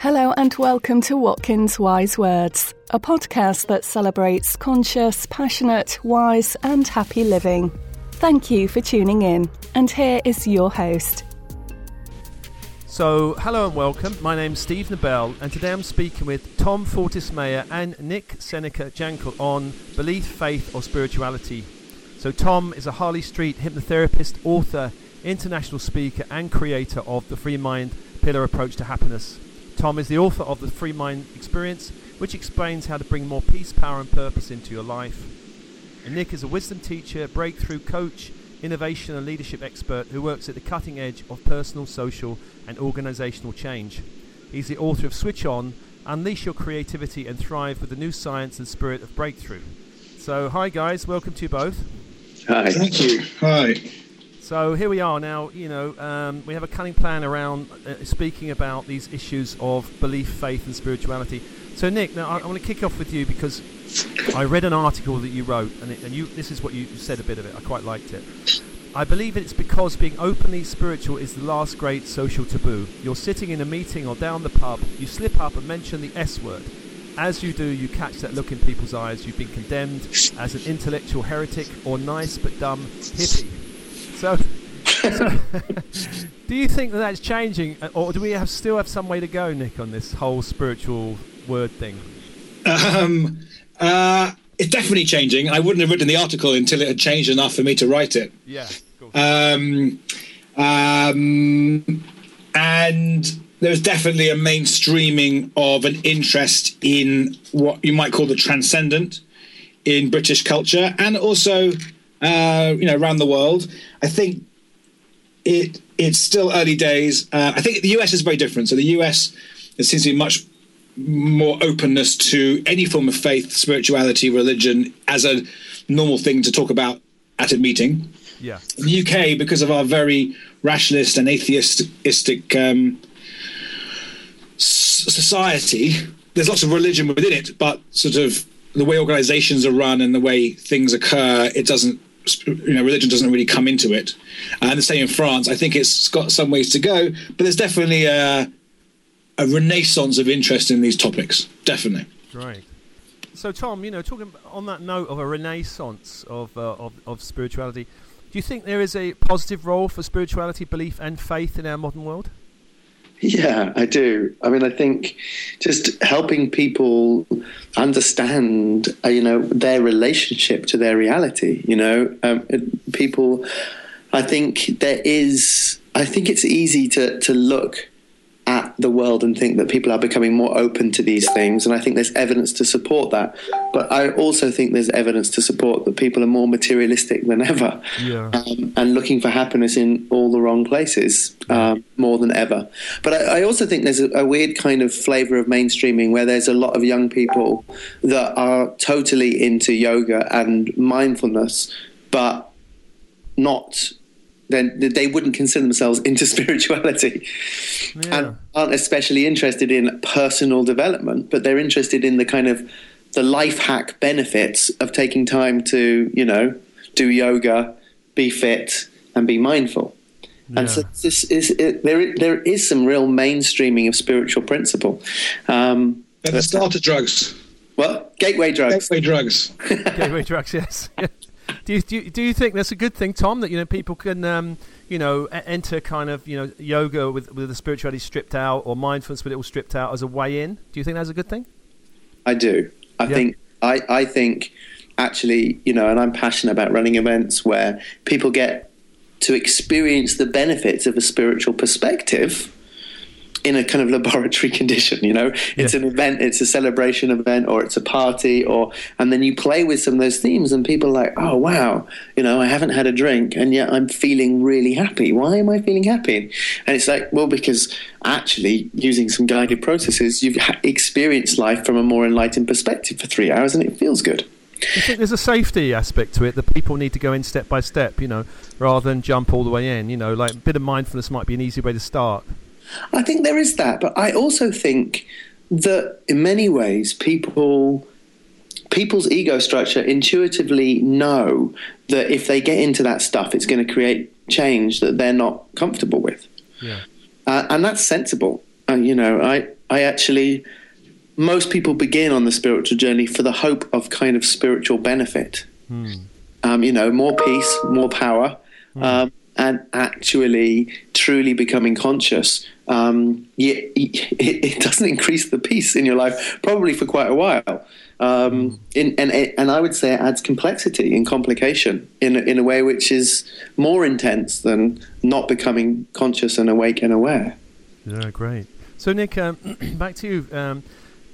Hello and welcome to Watkins Wise Words, a podcast that celebrates conscious, passionate, wise and happy living. Thank you for tuning in, and here is your host. So, hello and welcome. My name's Steve Nobel, and today I'm speaking with Tom Fortes Mayer and Nick Seneca Jankel on belief, faith or spirituality. So Tom is a Harley Street hypnotherapist, author, international speaker and creator of The FreeMind Pillar Approach to Happiness. Tom is the author of The FreeMind Experience, which explains how to bring more peace, power and purpose into your life. And Nick is a wisdom teacher, breakthrough coach, innovation and leadership expert who works at the cutting edge of personal, social and organizational change. He's the author of Switch On, Unleash Your Creativity and Thrive with the New Science and Spirit of Breakthrough. So hi guys, welcome to you both. Hi. Thank you. Hi. So here we are now, we have a cunning plan around speaking about these issues of belief, faith and spirituality. So Nick, now I want to kick off with you because I read an article that you wrote this is what you said a bit of it. I quite liked it. I believe it's because being openly spiritual is the last great social taboo. You're sitting in a meeting or down the pub, you slip up and mention the S word. As you do, you catch that look in people's eyes. You've been condemned as an intellectual heretic or nice but dumb hippie. So do you think that that's changing, or do we still have some way to go, Nick, on this whole spiritual word thing? It's definitely changing. I wouldn't have written the article until it had changed enough for me to write it. Yeah. Cool. And there's definitely a mainstreaming of an interest in what you might call the transcendent in British culture, and also around the world. I think it's still early days. I think the US is very different. So the US, there seems to be much more openness to any form of faith, spirituality, religion as a normal thing to talk about at a meeting. Yeah. In the UK, because of our very rationalist and atheistic society, there's lots of religion within it, but sort of the way organizations are run and the way things occur, it doesn't. Religion doesn't really come into it, and the same in France. I think it's got some ways to go, but there's definitely a renaissance of interest in these topics. Definitely. Right. So, Tom, talking on that note of a renaissance of spirituality, do you think there is a positive role for spirituality, belief, and faith in our modern world? Yeah, I do. I mean, I think just helping people understand, their relationship to their reality, people, I think it's easy to look at the world and think that people are becoming more open to these things. And I think there's evidence to support that. But I also think there's evidence to support that people are more materialistic than ever. Yeah. And looking for happiness in all the wrong places more than ever. But I also think there's a weird kind of flavor of mainstreaming where there's a lot of young people that are totally into yoga and mindfulness, but not... then they wouldn't consider themselves into spirituality. Yeah. And aren't especially interested in personal development, but they're interested in the kind of the life hack benefits of taking time to, do yoga, be fit and be mindful. Yeah. And so there is some real mainstreaming of spiritual principle. And the starter drugs. What? Gateway drugs. Gateway drugs, yes. Do you think that's a good thing, Tom, that people can enter kind of yoga with the spirituality stripped out, or mindfulness with it all stripped out as a way in? Do you think that's a good thing? I do. I think actually, and I'm passionate about running events where people get to experience the benefits of a spiritual perspective in a kind of laboratory condition, It's an event, it's a celebration event, or it's a party, and then you play with some of those themes and people are like, oh, wow, I haven't had a drink and yet I'm feeling really happy. Why am I feeling happy? And it's like, well, because actually using some guided processes, you've experienced life from a more enlightened perspective for 3 hours and it feels good. I think there's a safety aspect to it that people need to go in step by step, rather than jump all the way in, like a bit of mindfulness might be an easy way to start. I think there is that, but I also think that in many ways people's ego structure intuitively know that if they get into that stuff, it's going to create change that they're not comfortable with. Yeah. And that's sensible. I most people begin on the spiritual journey for the hope of kind of spiritual benefit. More peace, more power, and actually truly becoming conscious. It doesn't increase the peace in your life, probably for quite a while. And I would say it adds complexity and complication in a way which is more intense than not becoming conscious and awake and aware. Yeah, great. So, Nick, back to you.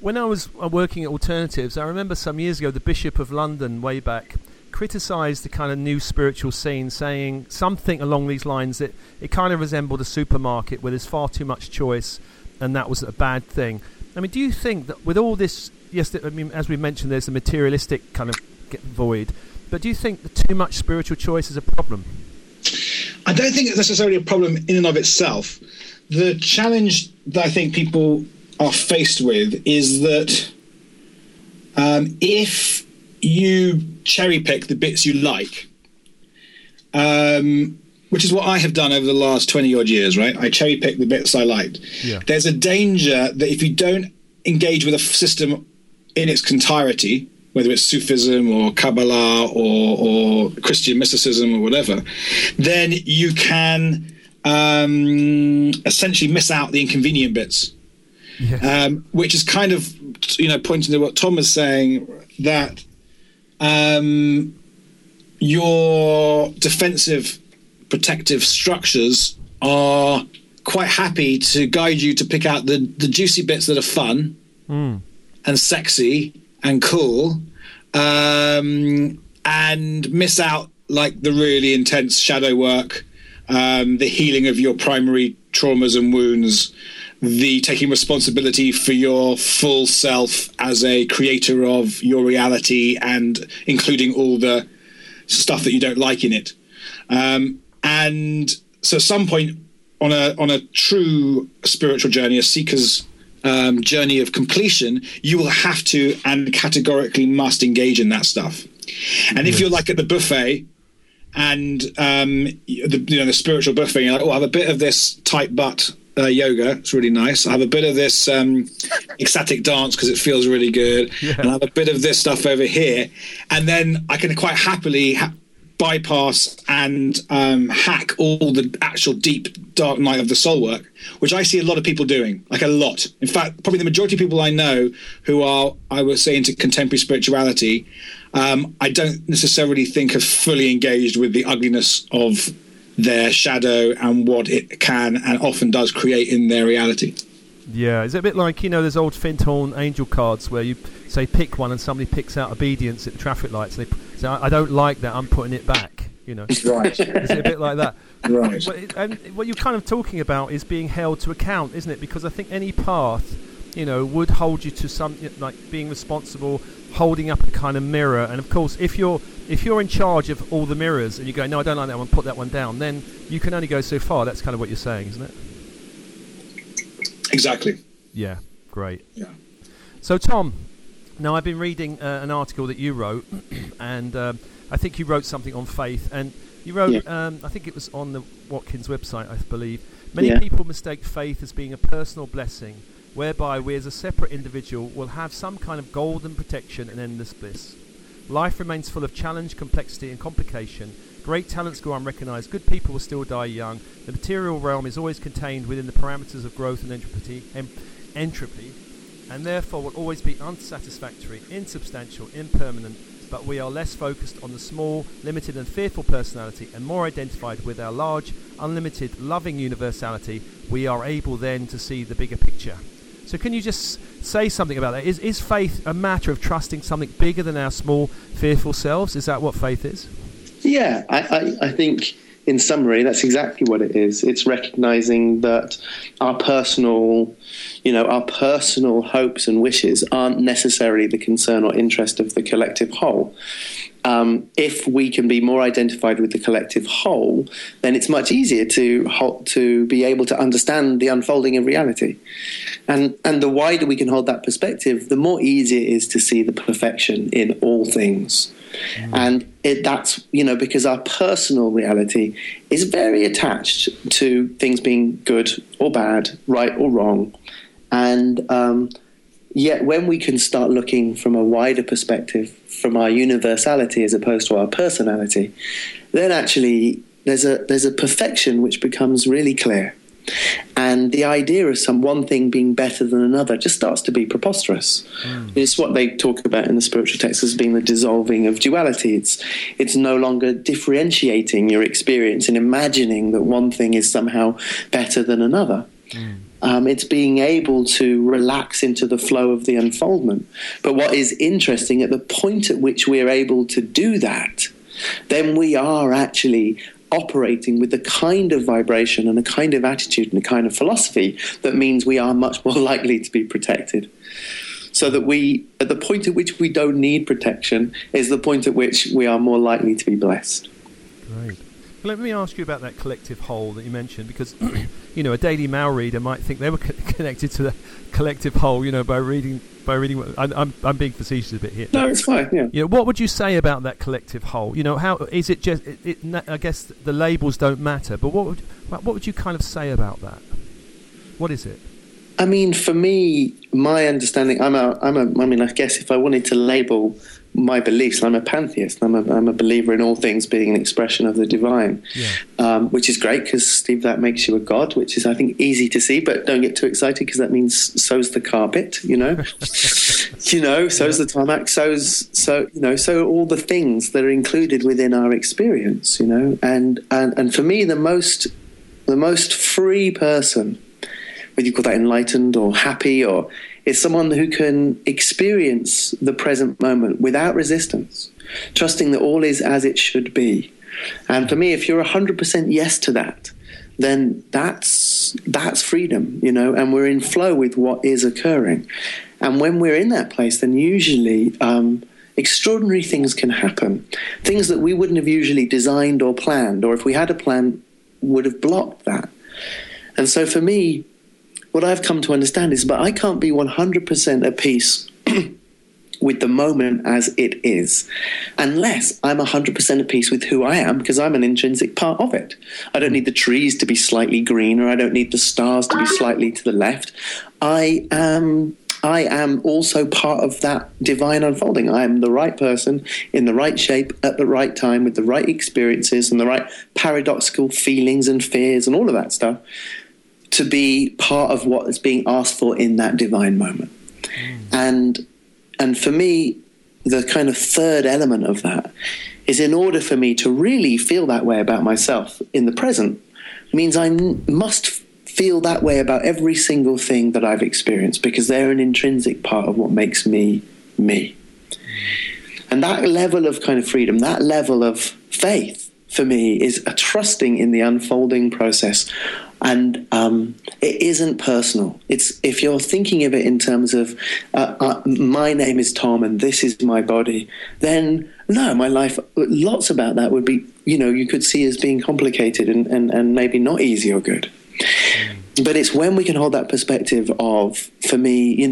When I was working at Alternatives, I remember some years ago, the Bishop of London, way back, criticised the kind of new spiritual scene, saying something along these lines that it kind of resembled a supermarket where there's far too much choice, and that was a bad thing. I mean, do you think that with all this... Yes, I mean, as we mentioned, there's a materialistic kind of void. But do you think that too much spiritual choice is a problem? I don't think it's necessarily a problem in and of itself. The challenge that I think people are faced with is that if you cherry pick the bits you like, which is what I have done over the last 20 odd years, right? I cherry pick the bits I liked. Yeah. There's a danger that if you don't engage with a system in its entirety, whether it's Sufism or Kabbalah or Christian mysticism or whatever, then you can essentially miss out the inconvenient bits, which is kind of, pointing to what Tom was saying, that your defensive, protective structures are quite happy to guide you to pick out the juicy bits that are fun and sexy and cool, and miss out like the really intense shadow work, the healing of your primary traumas and wounds, the taking responsibility for your full self as a creator of your reality and including all the stuff that you don't like in it. And so at some point, on a true spiritual journey, a seeker's journey of completion, you will have to and categorically must engage in that stuff. And if you're like at the buffet and the spiritual buffet, you're like, oh, I have a bit of this tight butt yoga, it's really nice. I have a bit of this ecstatic dance because it feels really good. Yeah. And I have a bit of this stuff over here. And then I can quite happily... bypass and hack all the actual deep dark night of the soul work, which I see a lot of people doing, like a lot. In fact, probably the majority of people I know who are, I would say, into contemporary spirituality, I don't necessarily think are fully engaged with the ugliness of their shadow and what it can and often does create in their reality. Yeah, it's a bit like, those old Findhorn angel cards where you say pick one and somebody picks out obedience at the traffic lights. They say, I don't like that, I'm putting it back, Right. It's a bit like that. Right. And what you're kind of talking about is being held to account, isn't it? Because I think any path, would hold you to something like being responsible, holding up a kind of mirror. And of course, if you're in charge of all the mirrors and you go, no, I don't like that one, put that one down, then you can only go so far. That's kind of what you're saying, isn't it? Exactly. Yeah, great. Yeah. So, Tom, now I've been reading an article that you wrote, and I think you wrote something on faith, and you wrote, I think it was on the Watkins website, I believe, many people mistake faith as being a personal blessing, whereby we as a separate individual will have some kind of golden protection and endless bliss. Life remains full of challenge, complexity and complication. Great talents go unrecognised. Good people will still die young. The material realm is always contained within the parameters of growth and entropy, and therefore will always be unsatisfactory, insubstantial, impermanent, but we are less focused on the small, limited and fearful personality and more identified with our large, unlimited, loving universality. We are able then to see the bigger picture. So can you just say something about that? Is faith a matter of trusting something bigger than our small, fearful selves? Is that what faith is? Yeah, I think in summary, that's exactly what it is. It's recognizing that our personal hopes and wishes aren't necessarily the concern or interest of the collective whole. If we can be more identified with the collective whole, then it's much easier to be able to understand the unfolding of reality. And the wider we can hold that perspective, the more easy it is to see the perfection in all things. And that's, because our personal reality is very attached to things being good or bad, right or wrong. And yet when we can start looking from a wider perspective, from our universality as opposed to our personality, then actually there's a perfection which becomes really clear. And the idea of one thing being better than another just starts to be preposterous. Mm. It's what they talk about in the spiritual texts as being the dissolving of duality. It's no longer differentiating your experience and imagining that one thing is somehow better than another. Mm. It's being able to relax into the flow of the unfoldment. But what is interesting, at the point at which we're able to do that, then we are actually operating with the kind of vibration and the kind of attitude and the kind of philosophy that means we are much more likely to be protected. So that we, at the point at which we don't need protection, is the point at which we are more likely to be blessed. Right. Let me ask you about that collective whole that you mentioned, because a Daily Mail reader might think they were connected to the collective whole, by reading. I'm being facetious a bit here. No, it's fine. Yeah. What would you say about that collective whole? How is it? Just I guess the labels don't matter, but what would you kind of say about that? What is it? I mean, for me, my understanding. I guess if I wanted to label my beliefs, I'm a pantheist. I'm a believer in all things being an expression of the divine, which is great because, Steve, that makes you a god, which is, I think, easy to see, but don't get too excited because that means so's the carpet, so's the tarmac, so all the things that are included within our experience, and for me, the most free person, whether you call that enlightened or happy or is someone who can experience the present moment without resistance, trusting that all is as it should be. And for me, if you're 100% yes to that, then that's freedom, and we're in flow with what is occurring. And when we're in that place, then usually extraordinary things can happen, things that we wouldn't have usually designed or planned, or if we had a plan, would have blocked that. And so for me, what I've come to understand is, but I can't be 100% at peace with the moment as it is unless I'm 100% at peace with who I am, because I'm an intrinsic part of it. I don't need the trees to be slightly green, or I don't need the stars to be slightly to the left. I am also part of that divine unfolding. I am the right person in the right shape at the right time with the right experiences and the right paradoxical feelings and fears and all of that stuff, to be part of what is being asked for in that divine moment. And for me, the kind of third element of that is, in order for me to really feel that way about myself in the present, means I must feel that way about every single thing that I've experienced, because they're an intrinsic part of what makes me, me. And that level of kind of freedom, that level of faith, for me, is a trusting in the unfolding process. And it isn't personal. It's, if you're thinking of it in terms of my name is Tom and this is my body, then no, my life, lots about that would be, you could see as being complicated and maybe not easy or good. But it's when we can hold that perspective of, for me,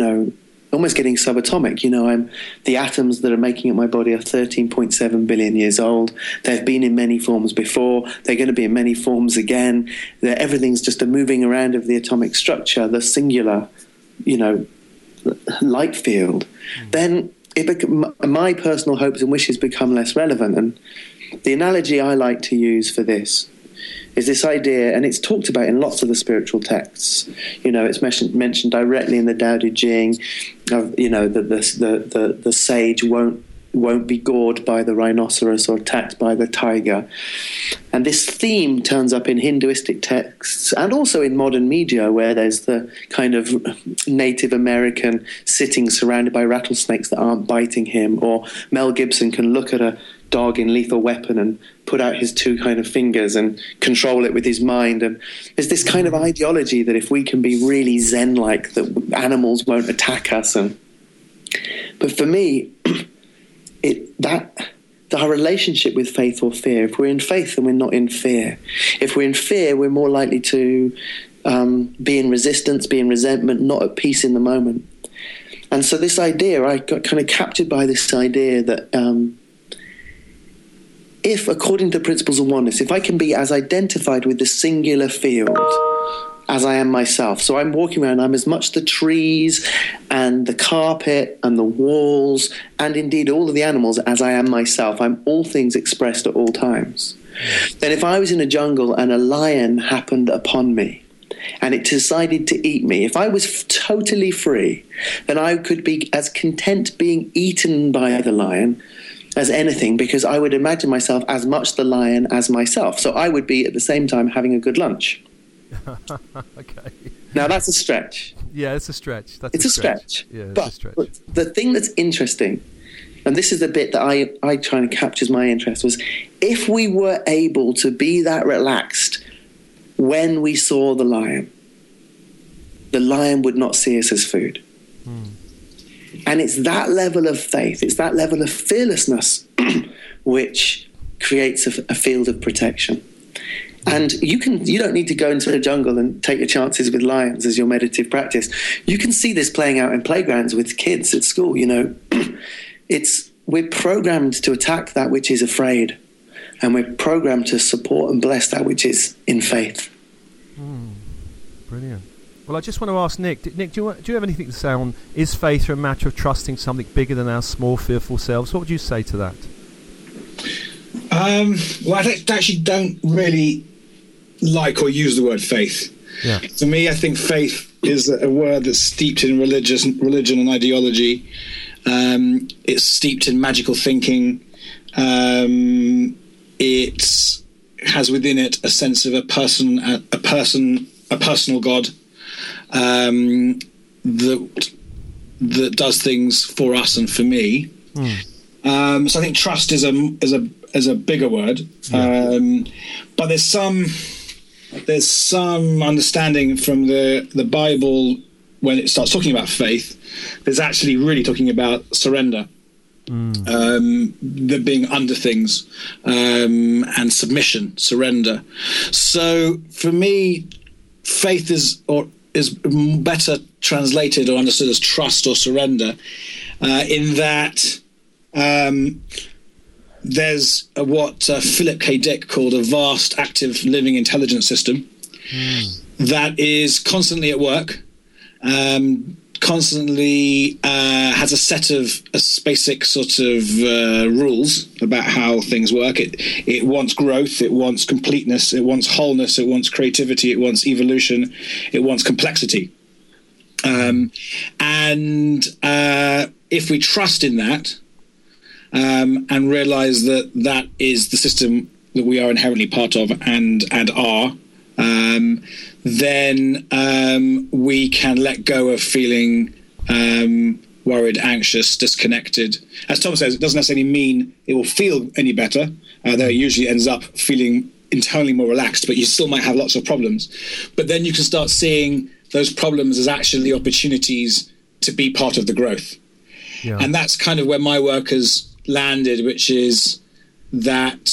almost getting subatomic. I'm the atoms that are making up my body are 13.7 billion years old. They've been in many forms before. They're going to be in many forms again. Everything's just a moving around of the atomic structure, the singular, light field. Then my personal hopes and wishes become less relevant. And the analogy I like to use for this is this idea, and it's talked about in lots of the spiritual texts. It's mentioned directly in the Dao De Jing. The sage won't be gored by the rhinoceros or attacked by the tiger. And this theme turns up in Hinduistic texts and also in modern media, where there's the kind of Native American sitting surrounded by rattlesnakes that aren't biting him, or Mel Gibson can look at a dog in Lethal Weapon and put out his two kind of fingers and control it with his mind. And there's this kind of ideology that if we can be really zen-like, that animals won't attack us. But for me, our relationship with faith or fear, if we're in faith, then we're not in fear. If we're in fear, we're more likely to be in resistance, be in resentment, not at peace in the moment. And so this idea, I got kind of captured by this idea that if, according to the principles of oneness, if I can be as identified with the singular field as I am myself. So I'm walking around, I'm as much the trees and the carpet and the walls and indeed all of the animals as I am myself. I'm all things expressed at all times. Then if I was in a jungle and a lion happened upon me and it decided to eat me, if I was totally free, then I could be as content being eaten by the lion as anything, because I would imagine myself as much the lion as myself. So I would be at the same time having a good lunch. Okay. Now that's a stretch. Yeah, it's a stretch. Yeah, it's a stretch. But the thing that's interesting, and this is the bit that I try and captures my interest, was if we were able to be that relaxed when we saw the lion would not see us as food. Hmm. And it's that level of faith, it's that level of fearlessness which creates a field of protection. And you don't need to go into the jungle and take your chances with lions as your meditative practice. You can see this playing out in playgrounds with kids at school, you know. We're programmed to attack that which is afraid, and we're programmed to support and bless that which is in faith. Brilliant. Well, I just want to ask Nick. Nick, do you have anything to say on, is faith a matter of trusting something bigger than our small, fearful selves? What would you say to that? Well, I actually don't really like or use the word faith. Yeah. For me, I think faith is a word that's steeped in religion and ideology. It's steeped in magical thinking. It has within it a sense of a personal God. That does things for us and for me. So I think trust is a bigger word. But there's some understanding from the Bible when it starts talking about faith. There's actually really talking about surrender, the being under things, and submission, surrender. So for me, faith is better translated or understood as trust or surrender, in that there's what Philip K. Dick called a vast, active, living intelligence system that is constantly at work, constantly has a set of basic sort of rules about how things work. It wants growth, it wants completeness, it wants wholeness, it wants creativity, it wants evolution, it wants complexity. And if we trust in that and realize that is the system that we are inherently part of and are, then we can let go of feeling worried, anxious, disconnected. As Tom says, it doesn't necessarily mean it will feel any better, though it usually ends up feeling internally more relaxed, but you still might have lots of problems. But then you can start seeing those problems as actually opportunities to be part of the growth. Yeah. And that's kind of where my work has landed, which is that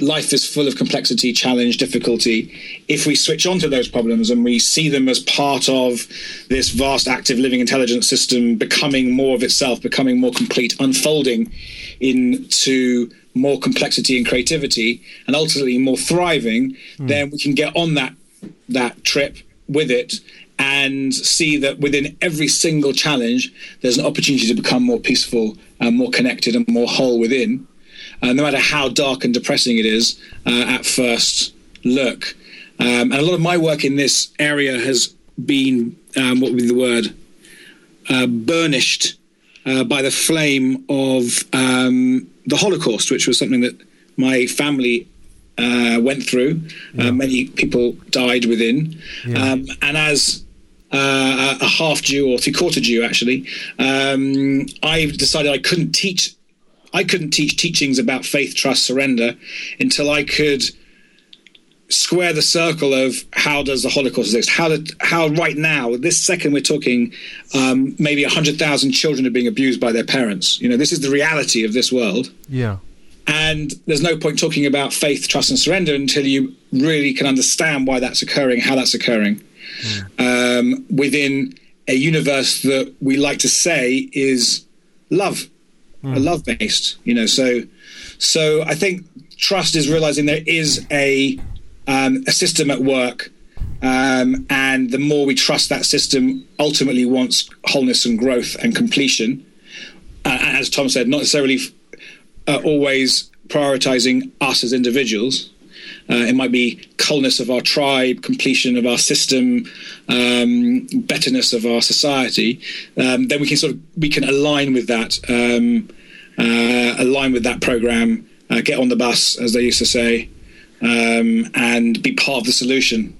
life is full of complexity, challenge, difficulty. If we switch on to those problems and we see them as part of this vast, active, living intelligence system, becoming more of itself, becoming more complete, unfolding into more complexity and creativity, and ultimately more thriving, then we can get on that trip with it and see that within every single challenge, there's an opportunity to become more peaceful and more connected and more whole within. No matter how dark and depressing it is at first look. And a lot of my work in this area has been, what would be the word, burnished by the flame of the Holocaust, which was something that my family went through. Yeah. Many people died within. Yeah. And as a half Jew or three-quarter Jew, actually, I decided I couldn't teach teachings about faith, trust, surrender until I could square the circle of how does the Holocaust exist? How right now, this second we're talking, maybe 100,000 children are being abused by their parents. You know, this is the reality of this world. Yeah. And there's no point talking about faith, trust, and surrender until you really can understand why that's occurring, how that's occurring, within a universe that we like to say is love. Love based, you know. So I think trust is realizing there is a system at work And the more we trust that system ultimately wants wholeness and growth and completion. And as Tom said, not necessarily always prioritizing us as individuals. It might be cullness of our tribe, completion of our system, betterness of our society. Then we can align with that, program, get on the bus, as they used to say, and be part of the solution.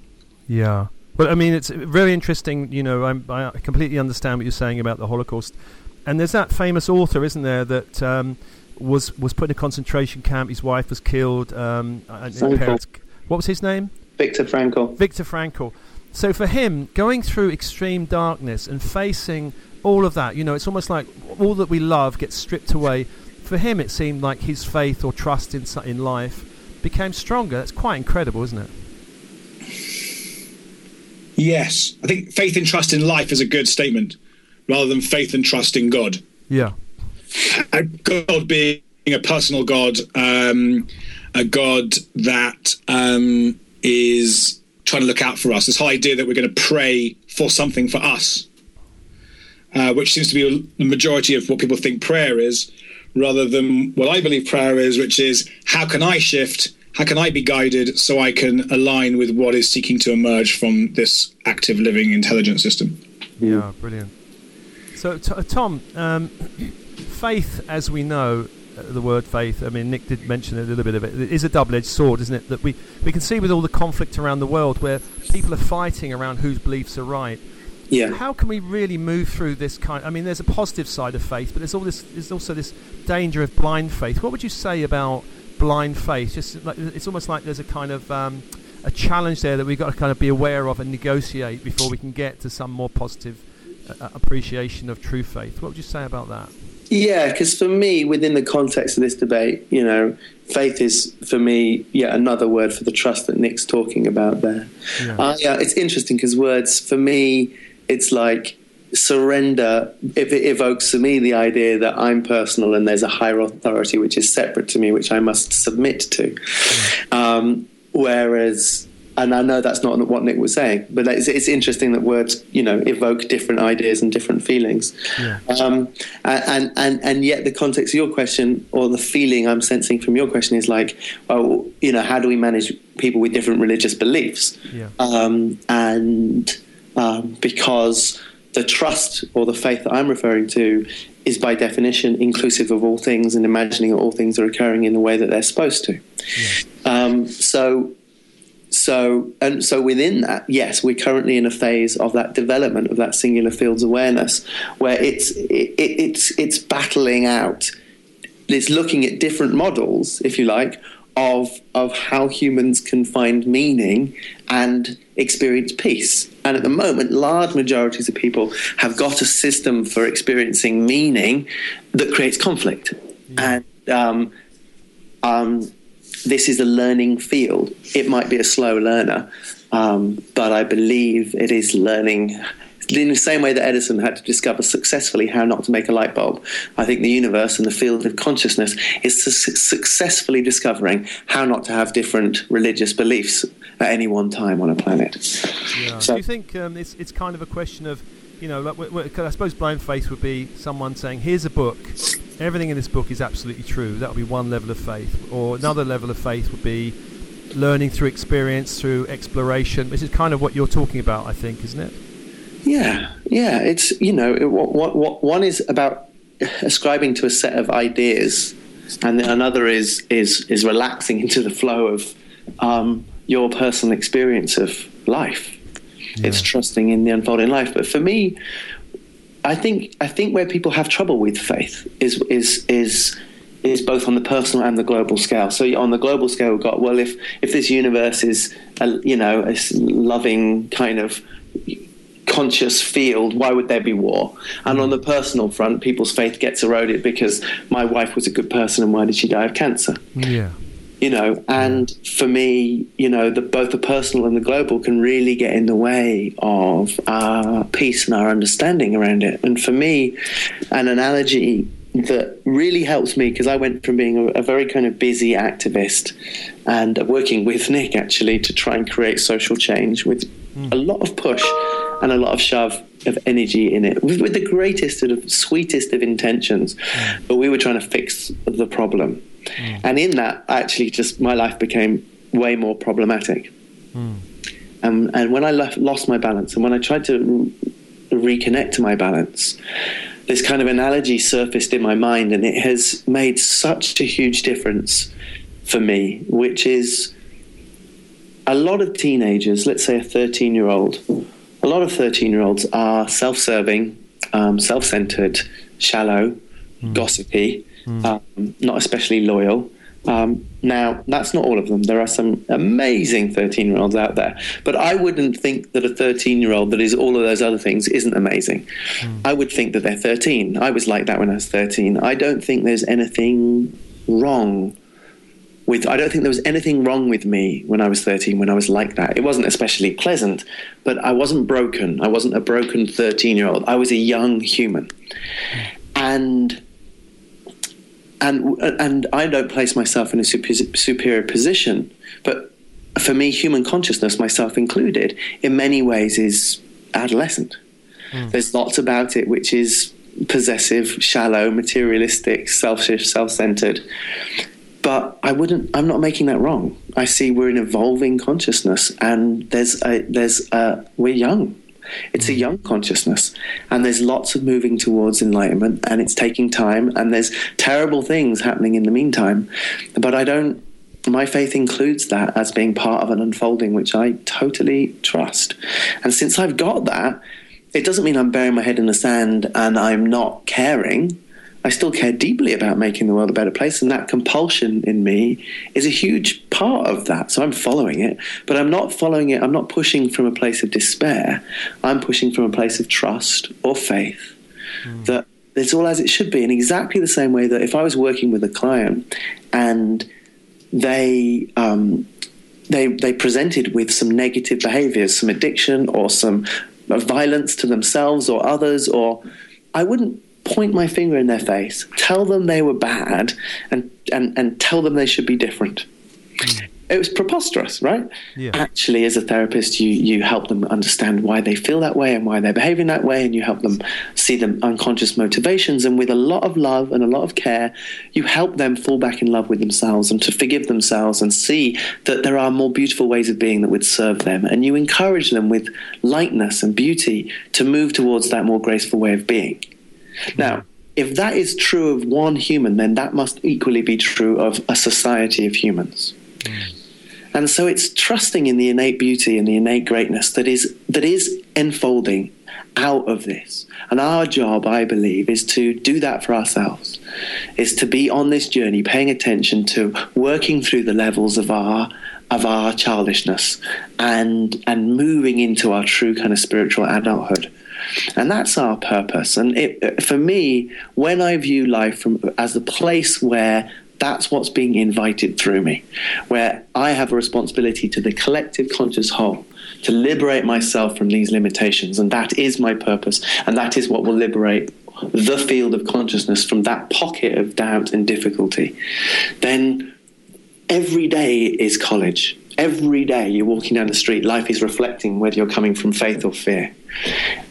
Yeah. Well, I mean, it's very interesting. You know, I completely understand what you're saying about the Holocaust. And there's that famous author, isn't there, that was put in a concentration camp. His wife was killed. What was his name? Viktor Frankl. Viktor Frankl. So for him, going through extreme darkness and facing all of that, you know, it's almost like all that we love gets stripped away. For him, it seemed like his faith or trust in life became stronger. That's quite incredible, isn't it? Yes. I think faith and trust in life is a good statement, rather than faith and trust in God. Yeah. God being a personal God, a God that is trying to look out for us. This whole idea that we're going to pray for something for us, which seems to be the majority of what people think prayer is, rather than what I believe prayer is, which is, how can I shift? How can I be guided so I can align with what is seeking to emerge from this active living intelligent system? Yeah, brilliant. So, Tom, faith, as we know, the word faith, I mean, Nick did mention a little bit of it, it is a double-edged sword, isn't it? That we can see with all the conflict around the world where people are fighting around whose beliefs are right. Yeah. So how can we really move through this I mean, there's a positive side of faith, but there's also this danger of blind faith. What would you say about blind faith? Just like, it's almost like there's a kind of a challenge there that we've got to kind of be aware of and negotiate before we can get to some more positive appreciation of true faith. What would you say about that? Yeah, because for me, within the context of this debate, you know, faith is for me yet another word for the trust that Nick's talking about there. Yeah, it's interesting because words for me, it's like surrender. If it evokes for me the idea that I'm personal and there's a higher authority which is separate to me, which I must submit to. Yeah. Whereas. And I know that's not what Nick was saying, but it's interesting that words, you know, evoke different ideas and different feelings. Yeah. And yet the context of your question, or the feeling I'm sensing from your question, is like, well, you know, how do we manage people with different religious beliefs? Yeah. Because the trust or the faith that I'm referring to is by definition inclusive of all things and imagining that all things are occurring in the way that they're supposed to. Yeah. So within that, yes, we're currently in a phase of that development of that singular field's awareness, where it's battling out, it's looking at different models, if you like, of how humans can find meaning and experience peace. And at the moment, large majorities of people have got a system for experiencing meaning that creates conflict. Mm. And this is a learning field. It might be a slow learner, but I believe it is learning. In the same way that Edison had to discover successfully how not to make a light bulb, I think the universe and the field of consciousness is successfully discovering how not to have different religious beliefs at any one time on a planet. Yeah. So, do you think it's kind of a question of, you know, like, I suppose blind faith would be someone saying, here's a book, everything in this book is absolutely true. That would be one level of faith. Or another level of faith would be learning through experience, through exploration, which is kind of what you're talking about, I think, isn't it? Yeah. It's, you know, what one is about ascribing to a set of ideas, and then another is relaxing into the flow of your personal experience of life. Yeah. It's trusting in the unfolding life. But for me, I think where people have trouble with faith is both on the personal and the global scale. So on the global scale, we've got, well, if this universe is a loving kind of conscious field, why would there be war? And on the personal front, people's faith gets eroded because my wife was a good person, and why did she die of cancer? Yeah. You know, and for me, you know, both the personal and the global can really get in the way of our peace and our understanding around it. And for me, an analogy that really helps me, because I went from being a very kind of busy activist and working with Nick actually to try and create social change with a lot of push and a lot of shove of energy in it, with the greatest sort of sweetest of intentions, but we were trying to fix the problem. And in that, actually, just my life became way more problematic. And when I lost my balance, and when I tried to reconnect to my balance, this kind of analogy surfaced in my mind, and it has made such a huge difference for me, which is a lot of teenagers, let's say a 13-year-old, a lot of 13-year-olds are self-serving, self-centered, shallow, gossipy, not especially loyal. Now, that's not all of them. There are some amazing 13-year-olds out there. But I wouldn't think that a 13-year-old that is all of those other things isn't amazing. I would think that they're 13. I was like that when I was 13. I don't think there's anything wrong with... I don't think there was anything wrong with me when I was 13, when I was like that. It wasn't especially pleasant, but I wasn't broken. I wasn't a broken 13-year-old. I was a young human. And I don't place myself in a superior position, but for me, human consciousness, myself included, in many ways is adolescent. There's lots about it which is possessive, shallow, materialistic, selfish, self-centered. But I'm not making that wrong. I see we're an evolving consciousness, and we're young. It's a young consciousness, and there's lots of moving towards enlightenment, and it's taking time, and there's terrible things happening in the meantime. But my faith includes that as being part of an unfolding, which I totally trust. And since I've got that, it doesn't mean I'm burying my head in the sand and I'm not caring. I still care deeply about making the world a better place, and that compulsion in me is a huge part of that. So I'm following it, but I'm not following it. I'm not pushing from a place of despair. I'm pushing from a place of trust or faith that it's all as it should be, in exactly the same way that if I was working with a client and they presented with some negative behaviors, some addiction or some violence to themselves or others, or I wouldn't point my finger in their face, tell them they were bad, and tell them they should be different. It was preposterous, right? Yeah. Actually, as a therapist, you help them understand why they feel that way and why they're behaving that way, and you help them see the unconscious motivations, and with a lot of love and a lot of care, you help them fall back in love with themselves and to forgive themselves and see that there are more beautiful ways of being that would serve them, and you encourage them with lightness and beauty to move towards that more graceful way of being. Now, if that is true of one human, then that must equally be true of a society of humans. And so it's trusting in the innate beauty and the innate greatness that is enfolding out of this. And our job, I believe, is to do that for ourselves, is to be on this journey, paying attention to working through the levels of our childishness and moving into our true kind of spiritual adulthood. And that's our purpose. And for me, when I view life as the place where that's what's being invited through me, where I have a responsibility to the collective conscious whole to liberate myself from these limitations, and that is my purpose, and that is what will liberate the field of consciousness from that pocket of doubt and difficulty, then every day is college. Every day you're walking down the street, life is reflecting whether you're coming from faith or fear.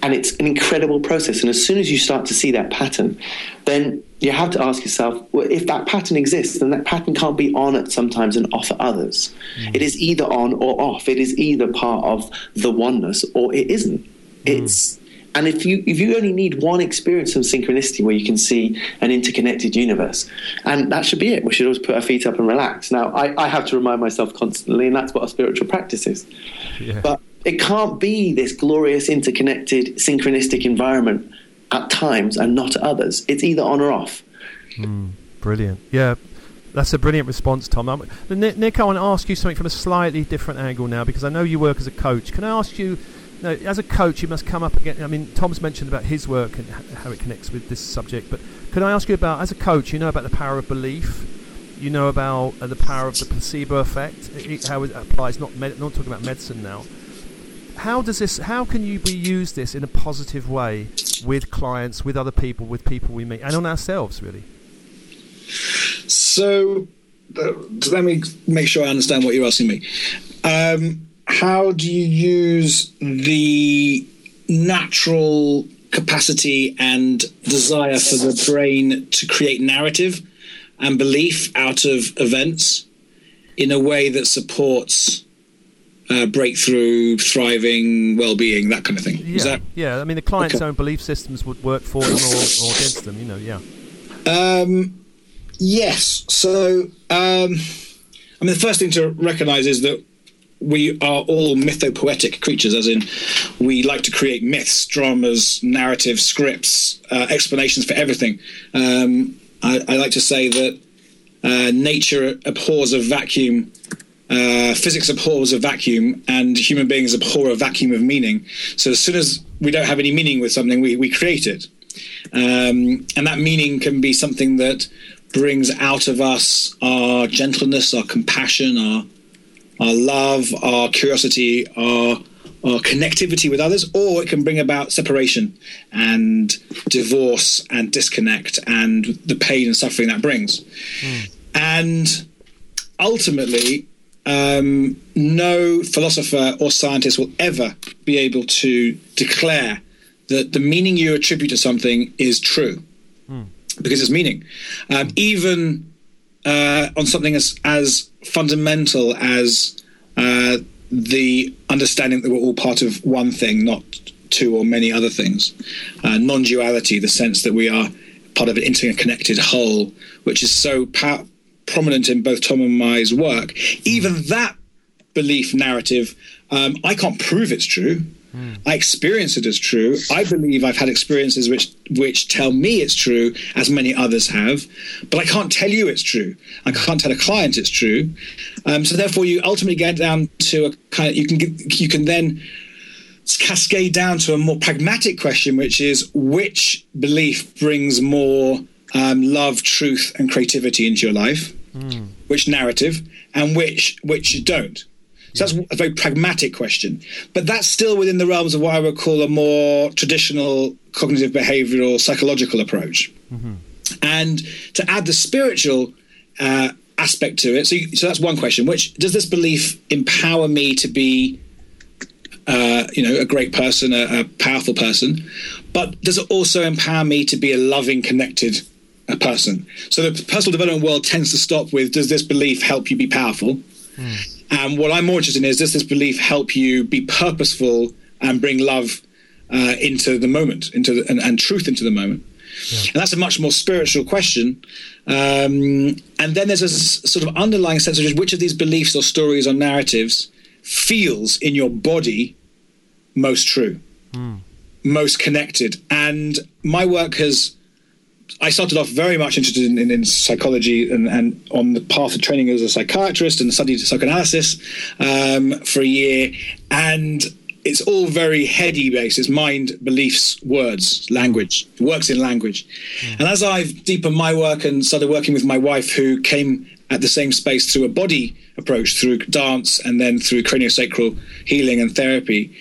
And it's an incredible process. And as soon as you start to see that pattern, then you have to ask yourself, well, if that pattern exists, then that pattern can't be on at sometimes and off at others. It is either on or off. It is either part of the oneness or it isn't. And if you only need one experience of synchronicity where you can see an interconnected universe, and that should be it. We should always put our feet up and relax. Now, I have to remind myself constantly, and that's what our spiritual practice is. Yeah. But it can't be this glorious, interconnected, synchronistic environment at times and not at others. It's either on or off. Brilliant. Yeah, that's a brilliant response, Tom. Nick, I want to ask you something from a slightly different angle now, because I know you work as a coach. Can I ask you... Now, as a coach, you must come up again. I mean, Tom's mentioned about his work and how it connects with this subject. But could I ask you about, as a coach, you know about the power of belief. You know about the power of the placebo effect, how it applies. Not talking about medicine now. How does this? How can you use this in a positive way with clients, with other people, with people we meet, and on ourselves, really? So, let me make sure I understand what you're asking me. How do you use the natural capacity and desire for the brain to create narrative and belief out of events in a way that supports breakthrough, thriving, well-being, that kind of thing? Yeah, I mean, the client's own belief systems would work for them or against them, you know, yeah. Yes. So, I mean, the first thing to recognize is that we are all mythopoetic creatures, as in we like to create myths, dramas, narratives, scripts, explanations for everything. I like to say that nature abhors a vacuum, physics abhors a vacuum, and human beings abhor a vacuum of meaning. So as soon as we don't have any meaning with something, we create it. And that meaning can be something that brings out of us our gentleness, our compassion, our love, our curiosity, our connectivity with others, or it can bring about separation and divorce and disconnect and the pain and suffering that brings. And ultimately, no philosopher or scientist will ever be able to declare that the meaning you attribute to something is true, because it's meaning. Even on something as fundamental as the understanding that we're all part of one thing, not two or many other things. Non-duality, the sense that we are part of an interconnected whole, which is so prominent in both Tom and Mai's work. Even that belief narrative, I can't prove it's true. I experience it as true. I believe I've had experiences which tell me it's true, as many others have, but I can't tell you it's true. I can't tell a client it's true. So therefore, you ultimately get down to a kind of, you can then cascade down to a more pragmatic question, which is which belief brings more love, truth, and creativity into your life, which narrative, and which you don't. So that's a very pragmatic question. But that's still within the realms of what I would call a more traditional cognitive behavioral psychological approach. And to add the spiritual aspect to it, so that's one question, which does this belief empower me to be, a great person, a powerful person, but does it also empower me to be a loving, connected person? So the personal development world tends to stop with, does this belief help you be powerful? And what I'm more interested in is, does this belief help you be purposeful and bring love into the moment, and truth into the moment? And that's a much more spiritual question. And then there's a sort of underlying sense of which of these beliefs or stories or narratives feels in your body most true, most connected. And my work I started off very much interested in psychology and on the path of training as a psychiatrist, and studied psychoanalysis for a year. And it's all very heady based. It's mind, beliefs, words, language. It works in language. And as I've deepened my work and started working with my wife, who came at the same space through a body approach, through dance, and then through craniosacral healing and therapy,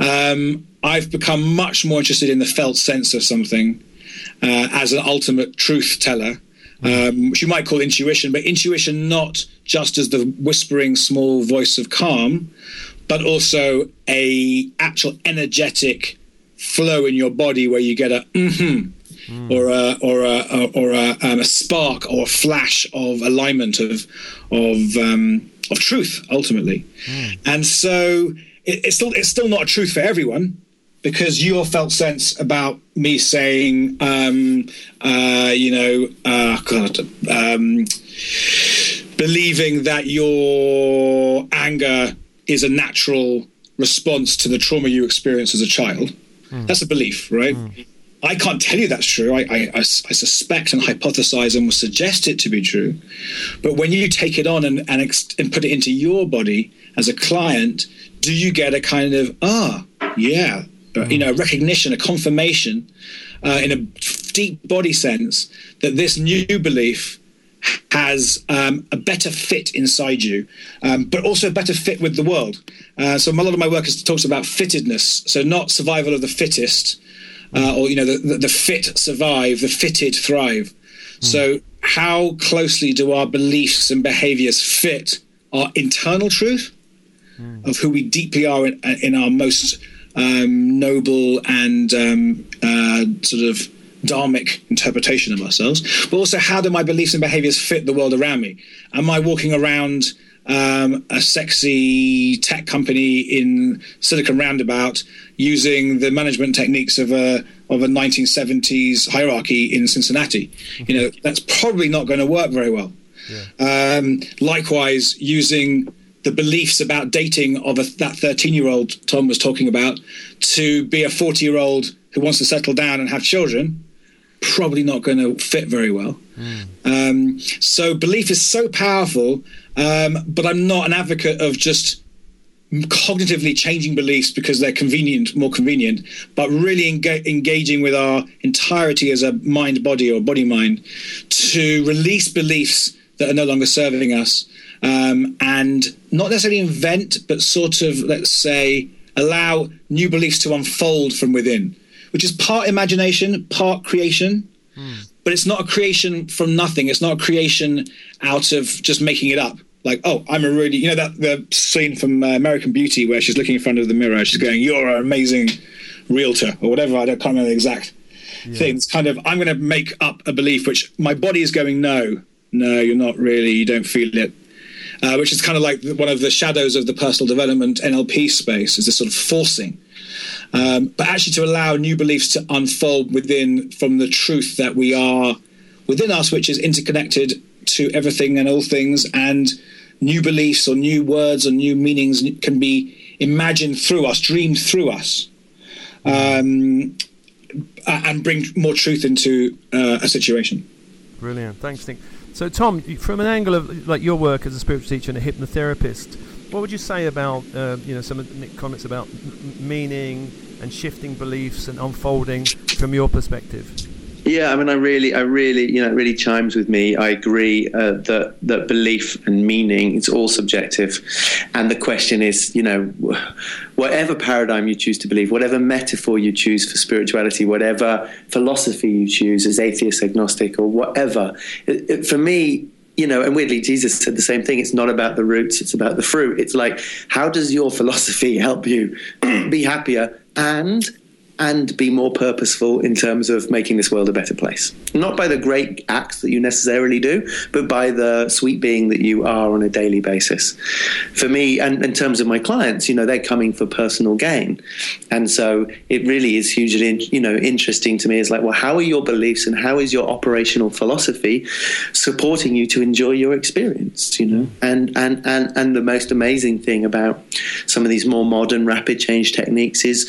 I've become much more interested in the felt sense of something as an ultimate truth teller, which you might call intuition, but intuition not just as the whispering small voice of calm, but also a actual energetic flow in your body where you get a or a spark or a flash of alignment of truth ultimately. And so it's still not a truth for everyone, because your felt sense about me saying, believing that your anger is a natural response to the trauma you experienced as a child. That's a belief, right? I can't tell you that's true. I suspect and hypothesize and will suggest it to be true. But when you take it on and put it into your body as a client, do you get a kind of, recognition, a confirmation in a deep body sense that this new belief has a better fit inside you, but also a better fit with the world. So a lot of my work talks about fittedness, so not survival of the fittest, or the fit survive, the fitted thrive. So how closely do our beliefs and behaviors fit our internal truth of who we deeply are in our most noble and sort of dharmic interpretation of ourselves, but also how do my beliefs and behaviors fit the world around me? Am I walking around a sexy tech company in Silicon Roundabout using the management techniques of a 1970s hierarchy in Cincinnati? You know, that's probably not going to work very well. Yeah. Likewise, using the beliefs about dating of that 13-year-old Tom was talking about to be a 40-year-old who wants to settle down and have children, probably not going to fit very well. So belief is so powerful, but I'm not an advocate of just cognitively changing beliefs because they're convenient, more convenient, but really engaging with our entirety as a mind-body or body-mind to release beliefs that are no longer serving us, and not necessarily invent, but sort of, let's say, allow new beliefs to unfold from within, which is part imagination, part creation. But it's not a creation from nothing. It's not a creation out of just making it up. Like, oh, I'm a really, you know, that the scene from American Beauty where she's looking in front of the mirror, she's going, "You're an amazing realtor," or whatever. I can't remember the exact thing. It's kind of, I'm going to make up a belief which my body is going, no, you're not really, you don't feel it. Which is kind of like one of the shadows of the personal development NLP space, is this sort of forcing. But actually to allow new beliefs to unfold within from the truth that we are within us, which is interconnected to everything and all things, and new beliefs or new words or new meanings can be imagined through us, dreamed through us, and bring more truth into a situation. Brilliant. Thanks, Nick. So, Tom, from an angle of like your work as a spiritual teacher and a hypnotherapist, what would you say about some of Nick's comments about meaning and shifting beliefs and unfolding from your perspective? Yeah, I mean, I really, you know, it really chimes with me. I agree that belief and meaning, it's all subjective, and the question is, you know, whatever paradigm you choose to believe, whatever metaphor you choose for spirituality, whatever philosophy you choose as atheist, agnostic, or whatever, it, for me. You know, and weirdly, Jesus said the same thing. It's not about the roots, it's about the fruit. It's like, how does your philosophy help you be happier and be more purposeful in terms of making this world a better place? Not by the great acts that you necessarily do, but by the sweet being that you are on a daily basis. For me, and in terms of my clients, you know, they're coming for personal gain. And so it really is hugely, you know, interesting to me. It's like, well, how are your beliefs and how is your operational philosophy supporting you to enjoy your experience, you know? And the most amazing thing about some of these more modern rapid change techniques is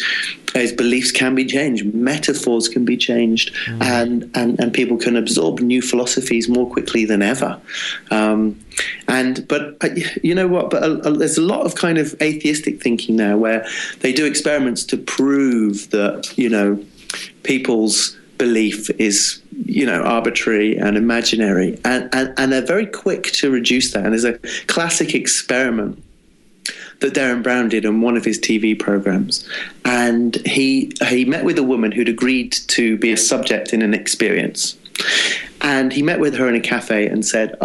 beliefs can be changed, metaphors can be changed, and people can absorb new philosophies more quickly than ever. There's a lot of kind of atheistic thinking now where they do experiments to prove that, you know, people's belief is, you know, arbitrary and imaginary, and they're very quick to reduce that. And there's a classic experiment that Darren Brown did on one of his TV programs. And he met with a woman who'd agreed to be a subject in an experience. And he met with her in a cafe and said,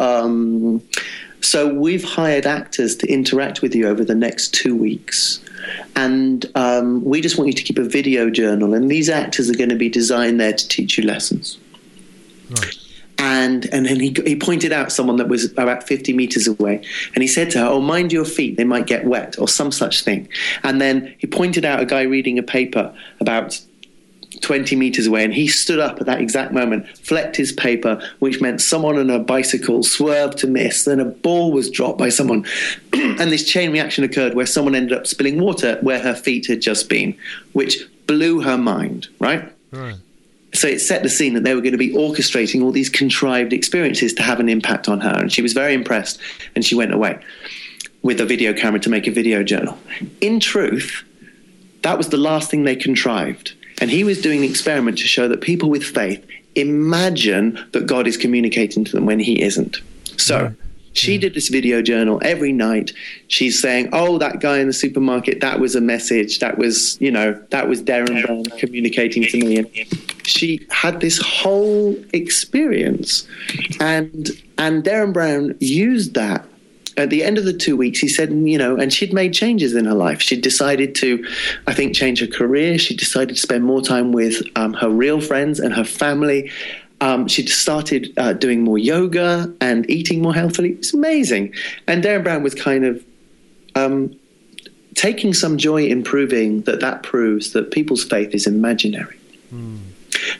so we've hired actors to interact with you over the next 2 weeks. And we just want you to keep a video journal. And these actors are going to be designed there to teach you lessons. Right. And then he pointed out someone that was about 50 meters away, and he said to her, "Oh, mind your feet; they might get wet," or some such thing. And then he pointed out a guy reading a paper about 20 meters away, and he stood up at that exact moment, flecked his paper, which meant someone on a bicycle swerved to miss. Then a ball was dropped by someone, and this chain reaction occurred where someone ended up spilling water where her feet had just been, which blew her mind. Right. Right. So it set the scene that they were going to be orchestrating all these contrived experiences to have an impact on her. And she was very impressed, and she went away with a video camera to make a video journal. In truth, that was the last thing they contrived. And he was doing the experiment to show that people with faith imagine that God is communicating to them when he isn't. So she did this video journal every night. She's saying, "Oh, that guy in the supermarket, that was a message. That was, you know, that was Darren Brown communicating to me." she had this whole experience. And Darren Brown used that. At the end of the 2 weeks, he said, you know, and she'd made changes in her life. She'd decided to, I think, change her career. She decided to spend more time with her real friends and her family. She'd started doing more yoga and eating more healthily. It's amazing. And Darren Brown was kind of taking some joy in proving that proves that people's faith is imaginary. Mm.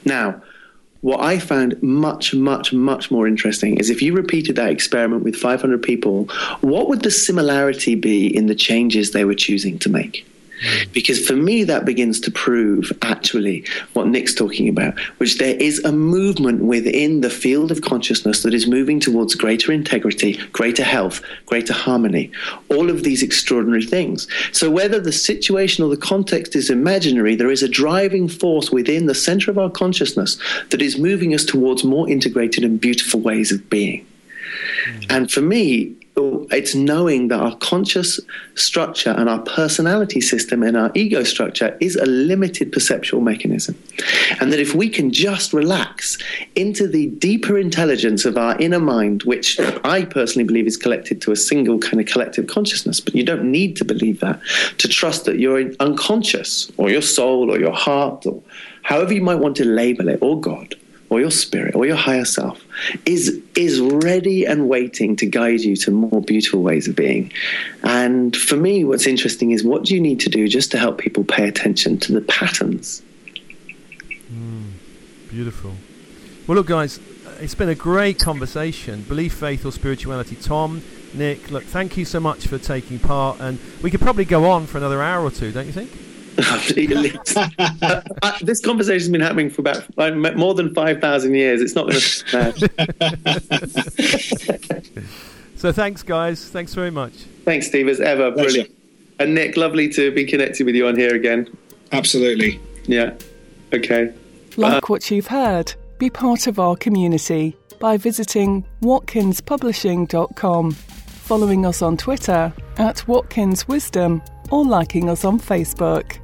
Now, what I found much, much, much more interesting is if you repeated that experiment with 500 people, what would the similarity be in the changes they were choosing to make? Because for me, that begins to prove actually what Nick's talking about, which there is a movement within the field of consciousness that is moving towards greater integrity, greater health, greater harmony, all of these extraordinary things. So whether the situation or the context is imaginary, there is a driving force within the center of our consciousness that is moving us towards more integrated and beautiful ways of being. And for me, it's knowing that our conscious structure and our personality system and our ego structure is a limited perceptual mechanism. And that if we can just relax into the deeper intelligence of our inner mind, which I personally believe is collected to a single kind of collective consciousness, but you don't need to believe that, to trust that your unconscious or your soul or your heart or however you might want to label it, or God, or your spirit, or your higher self, is ready and waiting to guide you to more beautiful ways of being. And for me, what's interesting is, what do you need to do just to help people pay attention to the patterns? Beautiful. Well, look, guys, it's been a great conversation. Belief, faith, or spirituality. Tom, Nick, look, thank you so much for taking part. And we could probably go on for another hour or two, don't you think? This conversation's been happening for about more than 5,000 years. It's not going to. So thanks, guys. Thanks very much. Thanks, Steve, as ever. Brilliant. And Nick, lovely to be connected with you on here again. Absolutely. Yeah. Okay. Like what you've heard? Be part of our community by visiting WatkinsPublishing.com, following us on Twitter @WatkinsWisdom, or liking us on Facebook.